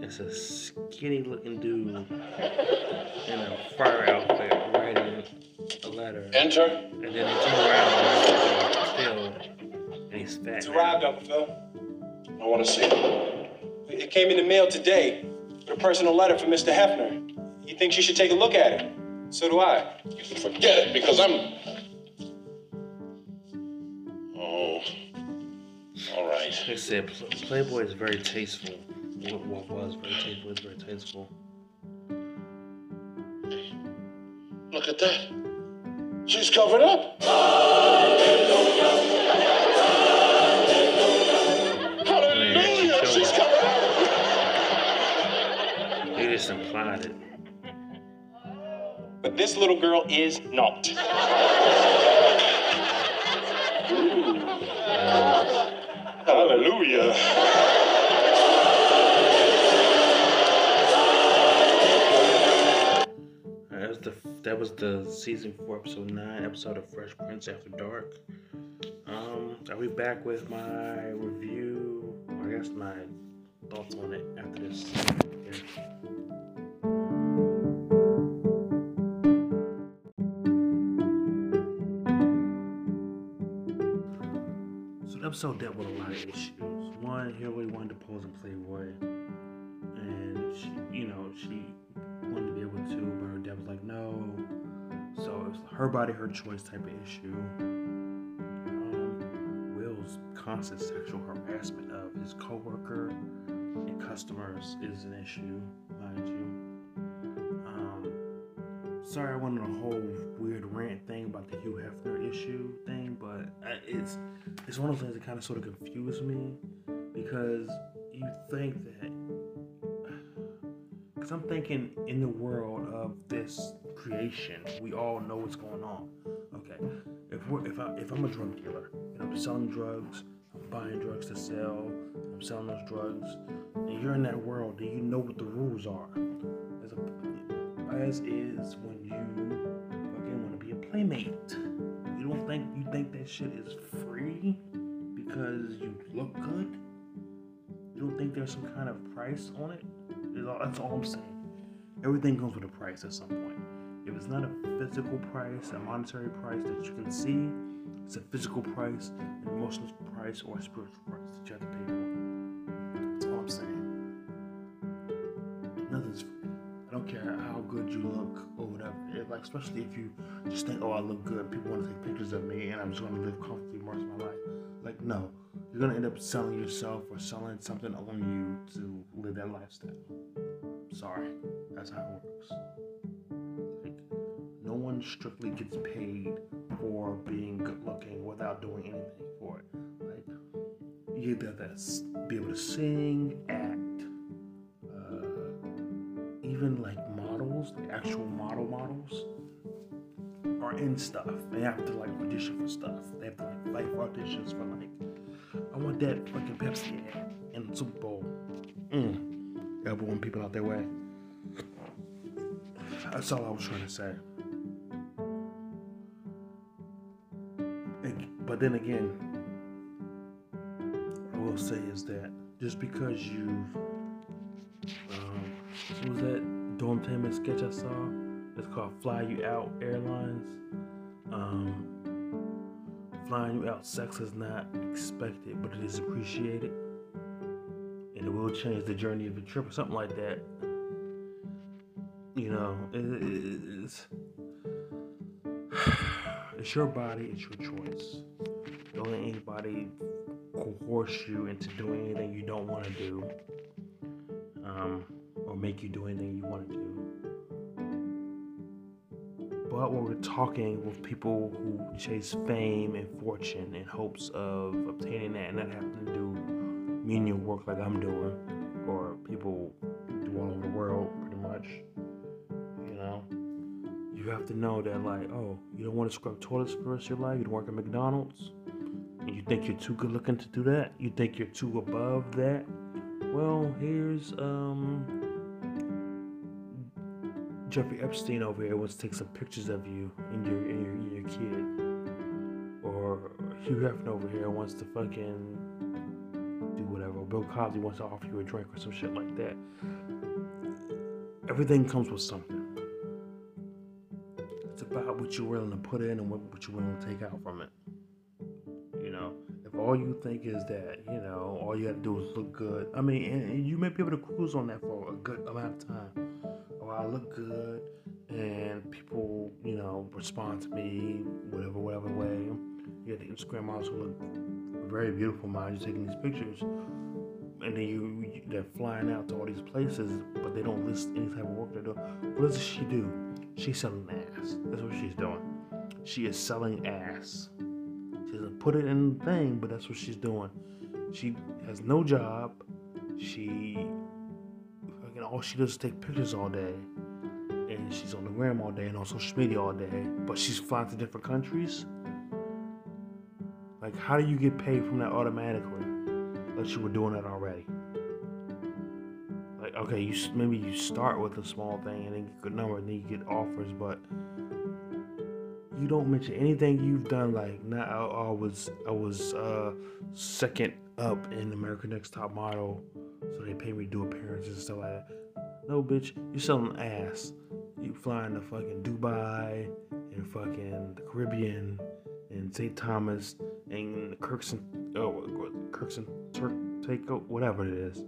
It's a skinny-looking dude in a fire outfit writing a letter. Enter. And then he turned around Phil, and he's fat. It's arrived, Uncle Phil. I want to see it. It came in the mail today with a personal letter from Mister Hefner. He thinks you should take a look at it. So do I. You can forget it because I'm... Oh. All right. Like I said, Playboy is very tasteful. What, what was very tasteful is very tasteful. Look at that. She's covered up. Hallelujah. She's covered up. They just implied it. But this little girl is not. Hallelujah. That was the that was the season four episode nine episode of Fresh Prince After Dark. Um, I'll be back with my review. Or I guess my thoughts on it after this. Yeah. Episode dealt with a lot of issues. One, Hillary wanted to pose in Playboy, and she, you know, she wanted to be able to, but her dad was like, no. So it was her body, her choice type of issue. Um, Will's constant sexual harassment of his coworker and customers is an issue, mind you. Um, Sorry I went on a whole weird rant thing about the Hugh Hefner issue thing, but it's it's one of those things that kind of sort of confused me, because you think that, because I'm thinking in the world of this creation, we all know what's going on. Okay, if we're, if I if I'm a drug dealer and I'm selling drugs, I'm buying drugs to sell, I'm selling those drugs, and you're in that world, do you know what the rules are? As a, as is when you fucking want to be a playmate, you don't think you think that shit is free because you look good. You don't think there's some kind of price on it. That's all I'm saying. Everything comes with a price at some point. If it's not a physical price, a monetary price that you can see, it's a physical price, an emotional price, or a spiritual price that you have to pay for. That's all I'm saying. Nothing's free. I don't care how good you look or whatever. It, like, especially if you just think, oh, I look good, people want to take pictures of me, and I'm just going to live comfortably the rest of my life. Like, no. You're going to end up selling yourself or selling something on you to live that lifestyle. Sorry. That's how it works. Like, no one strictly gets paid for being good looking without doing anything for it. Like, you either have to be able to sing, act, uh, even like models, like actual model models, are in stuff. They have to like audition for stuff. They have to like fight for auditions for like, I want that fucking Pepsi ad in the Super Bowl. Mm. Elbowing people out their way. That's all I was trying to say. And, but then again, what I will say is that just because you've, um, what was that Dorm Tainment sketch I saw? It's called Fly You Out Airlines. Um, Flying you out, sex is not expected, but it is appreciated, and it will change the journey of the trip or something like that. You know, it, it, it's, it's your body, it's your choice. Don't let anybody coerce you into doing anything you don't want to do, um, or make you do anything you want to do. But when we're talking with people who chase fame and fortune in hopes of obtaining that and not having to do menial work like I'm doing, or people do all over the world pretty much, you know, you have to know that, like, oh, you don't want to scrub toilets for the rest of your life, you don't work at McDonald's, and you think you're too good looking to do that, you think you're too above that. Well, here's, um... Jeffrey Epstein over here wants to take some pictures of you and your and your, and your kid, or Hugh Hefner over here wants to fucking do whatever. Bill Cosby wants to offer you a drink or some shit like that. Everything comes with something. It's about what you're willing to put in and what, what you're willing to take out from it. You know, if all you think is that, you know, all you have to do is look good. I mean, and, and you may be able to cruise on that for a good amount of time. I look good and people, you know, respond to me whatever, whatever way. You got the Instagram models who look very beautiful, mind you, taking these pictures, and then you, you they're flying out to all these places, but they don't list any type of work they're doing. What does she do? She's selling ass. That's what she's doing. She is selling ass. She doesn't put it in the thing, but that's what she's doing. She has no job. She All she does is take pictures all day, and she's on the gram all day and on social media all day, but she's flying to different countries. Like, how do you get paid from that automatically? Unless you were doing that already. Like, okay, you maybe you start with a small thing and then get a good number and then you get offers, but you don't mention anything you've done. Like, now I, I was I was uh, second up in American Next Top Model, so they pay me to do appearances and stuff like that. No, bitch, you're selling ass. You flying to fucking Dubai and fucking the Caribbean and Saint Thomas and Kirks and oh, Kirks and Turco, whatever it is,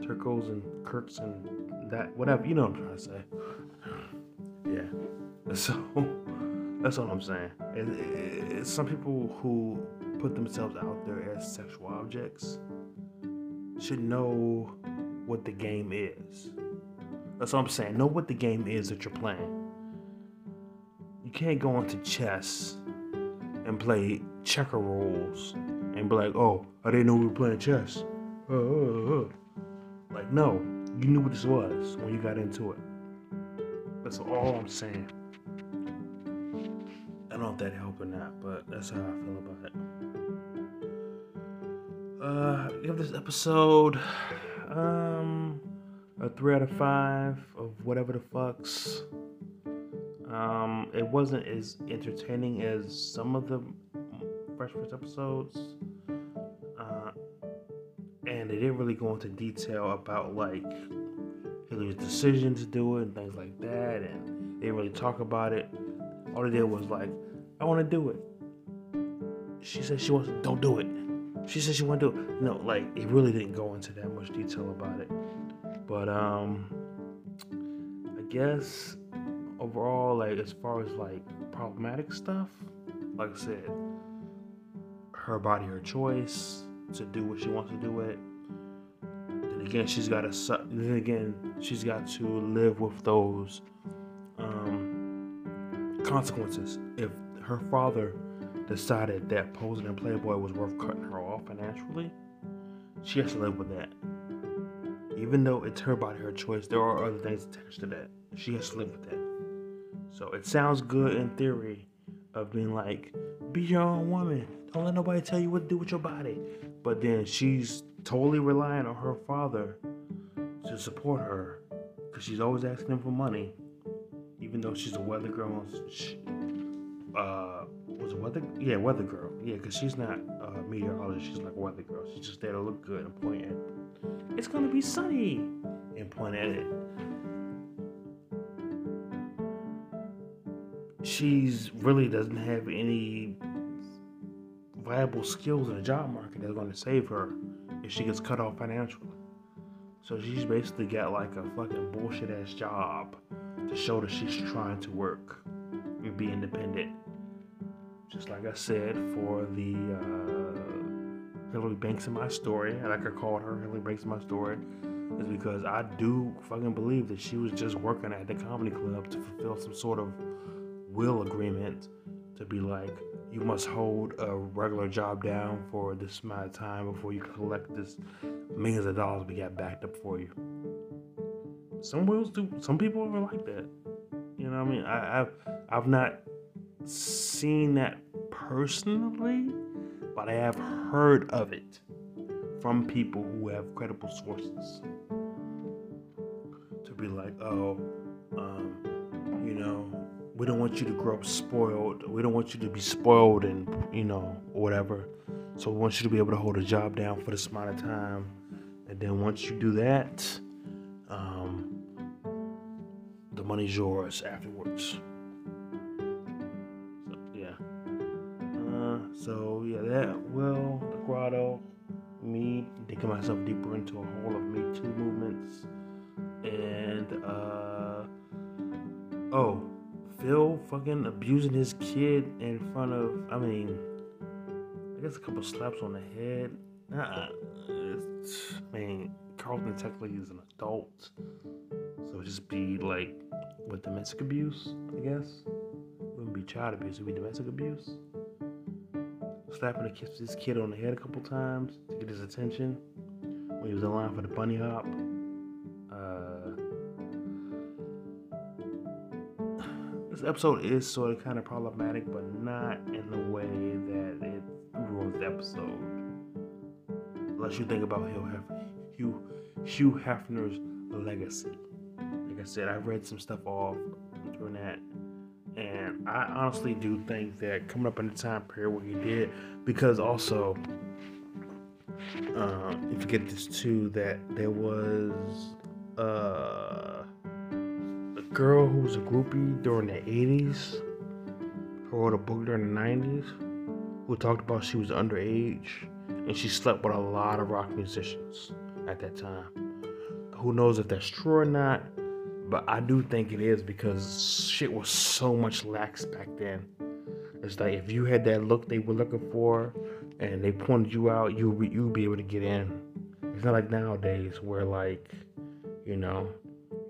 Turcos and Kirks and that, whatever. You know what I'm trying to say? Yeah. So that's all I'm saying. It, it, it's some people who put themselves out there as sexual objects should know what the game is. That's what I'm saying. Know what the game is that you're playing. can't go into chess and play checker rules and be like, oh, I didn't know we were playing chess. Uh, uh, uh. Like, no, you knew what this was when you got into it. That's all I'm saying. I don't know if that helped or not, but that's how I feel about it. Uh, give this episode um, a three out of five of whatever the fucks. Um, it wasn't as entertaining as some of the Fresh Prince episodes. Uh, and they didn't really go into detail about, like, Hillary's decision to do it and things like that. And they didn't really talk about it. All they did was, like, I want to do it. She said she wants to, don't do it. She said she wanted to do it. No, like, it really didn't go into that much detail about it. But, um, I guess overall, like, as far as, like, problematic stuff, like I said, her body, her choice to do what she wants to do with it. Then again, she's got to, su- then again, she's got to live with those, um, consequences. If her father decided that posing in Playboy was worth cutting her off financially, she has to live with that. Even though it's her body, her choice, there are other things attached to that. She has to live with that. So it sounds good in theory of being like, be your own woman. Don't let nobody tell you what to do with your body. But then she's totally relying on her father to support her because she's always asking him for money, even though she's a weather girl. She, uh, was a weather? Yeah, weather girl. Yeah, because she's not a meteorologist. She's like a weather girl. She's just there to look good and point at it. It's gonna be sunny, and point at it. She's really doesn't have any viable skills in the job market that's going to save her if she gets cut off financially. So she's basically got like a fucking bullshit ass job to show that she's trying to work and be independent. Just like I said for the uh Hillary Banks in my story, and like I called her Hillary Banks in my story, is because I do fucking believe that she was just working at the comedy club to fulfill some sort of will agreement to be like, you must hold a regular job down for this amount of time before you collect this millions of dollars we got backed up for you. Some wills do. Some people are like that. You know what I mean? I, I've I've not seen that personally, but I have heard of it from people who have credible sources to be like, oh, um, you know, we don't want you to grow up spoiled. We don't want you to be spoiled and, you know, whatever. So we want you to be able to hold a job down for this amount of time. And then once you do that, um, the money's yours afterwards. So, yeah, that, Will, the grotto, me, digging myself deeper into a hole of Me Too movements, and, uh, oh, Phil fucking abusing his kid in front of, I mean, I guess a couple slaps on the head. Uh-uh. It's, I mean, Carlton technically is an adult, so it'd just be, like, with domestic abuse, I guess. It wouldn't be child abuse, it would be domestic abuse. Slapping this kid on the head a couple times to get his attention when he was in line for the bunny hop. Uh, this episode is sort of kind of problematic, but not in the way that it ruins the episode. Unless you think about Hugh Hefner, Hugh, Hugh Hefner's legacy. Like I said, I read some stuff off during that. And I honestly do think that coming up in the time period where he did, because also, uh, if you get this too, that there was uh, a girl who was a groupie during the eighties, who wrote a book during the nineties, who talked about she was underage, and she slept with a lot of rock musicians at that time. Who knows if that's true or not? But I do think it is because shit was so much lax back then. It's like if you had that look they were looking for and they pointed you out, you would be, be able to get in. It's not like nowadays where, like, you know,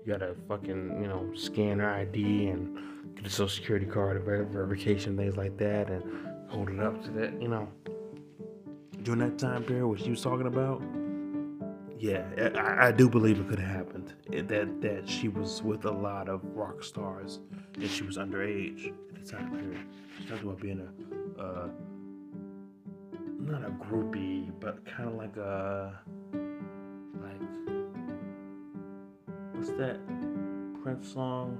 You gotta fucking, you know, scan her I D and get a social security card, or verification, things like that, and hold it up to that, you know. During that time period, what she was talking about, yeah, I, I do believe it could have happened. It, that that she was with a lot of rock stars, and she was underage at the time period. She's talking about being a, uh, not a groupie, but kind of like a, like, what's that Prince song?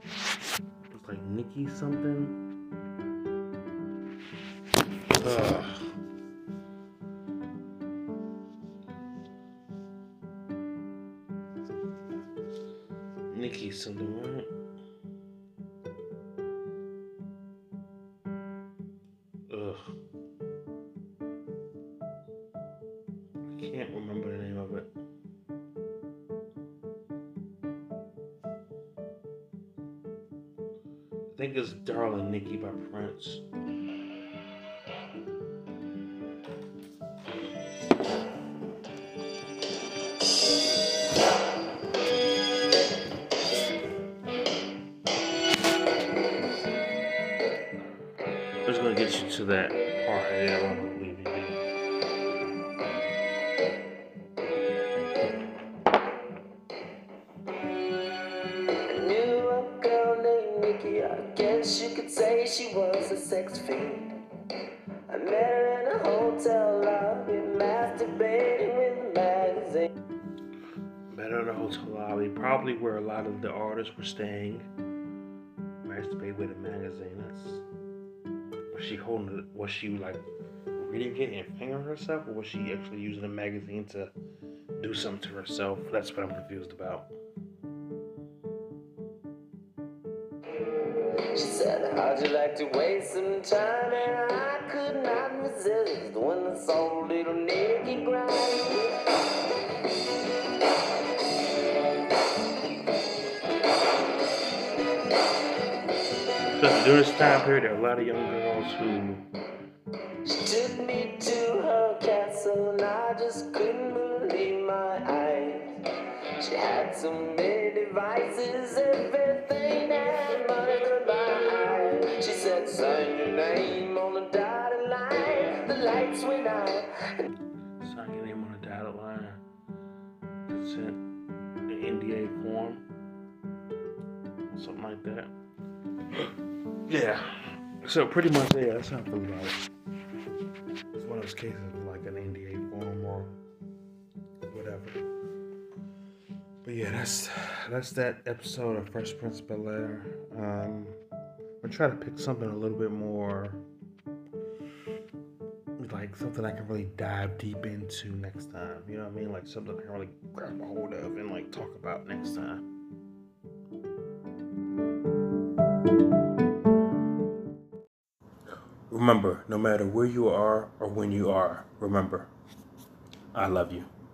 It was like Nikki something. Ugh. Nikki something, right? Ugh. I can't remember the name of it. I think it's Darling Nikki by Prince. I'm just gonna get you to that part. Yeah, I don't believe you. Probably where a lot of the artists were staying. Masturbate with a magazine. That's, was she holding it? Was she like reading it and fingering herself, or was she actually using a magazine to do something to herself? That's what I'm confused about. She said, "How'd you like to waste some time?" And I could not resist when the soul little Nicky cried. During this time period, there are a lot of young girls who... She took me to her castle and I just couldn't believe my eyes. She had so many devices, everything that money could buy. She said, sign your name on the dotted line. The lights went out. Sign your name on the dotted line. That's it. The N D A form. Something like that. Yeah, so pretty much, yeah, that's how I feel about it. It's one of those cases of like an N D A form or whatever. But yeah, that's that's that episode of Fresh Prince of Bel-Air. Um, I'm trying to pick something a little bit more, like something I can really dive deep into next time. You know what I mean? Like something I can really grab a hold of and like talk about next time. Remember, no matter where you are or when you are, remember, I love you.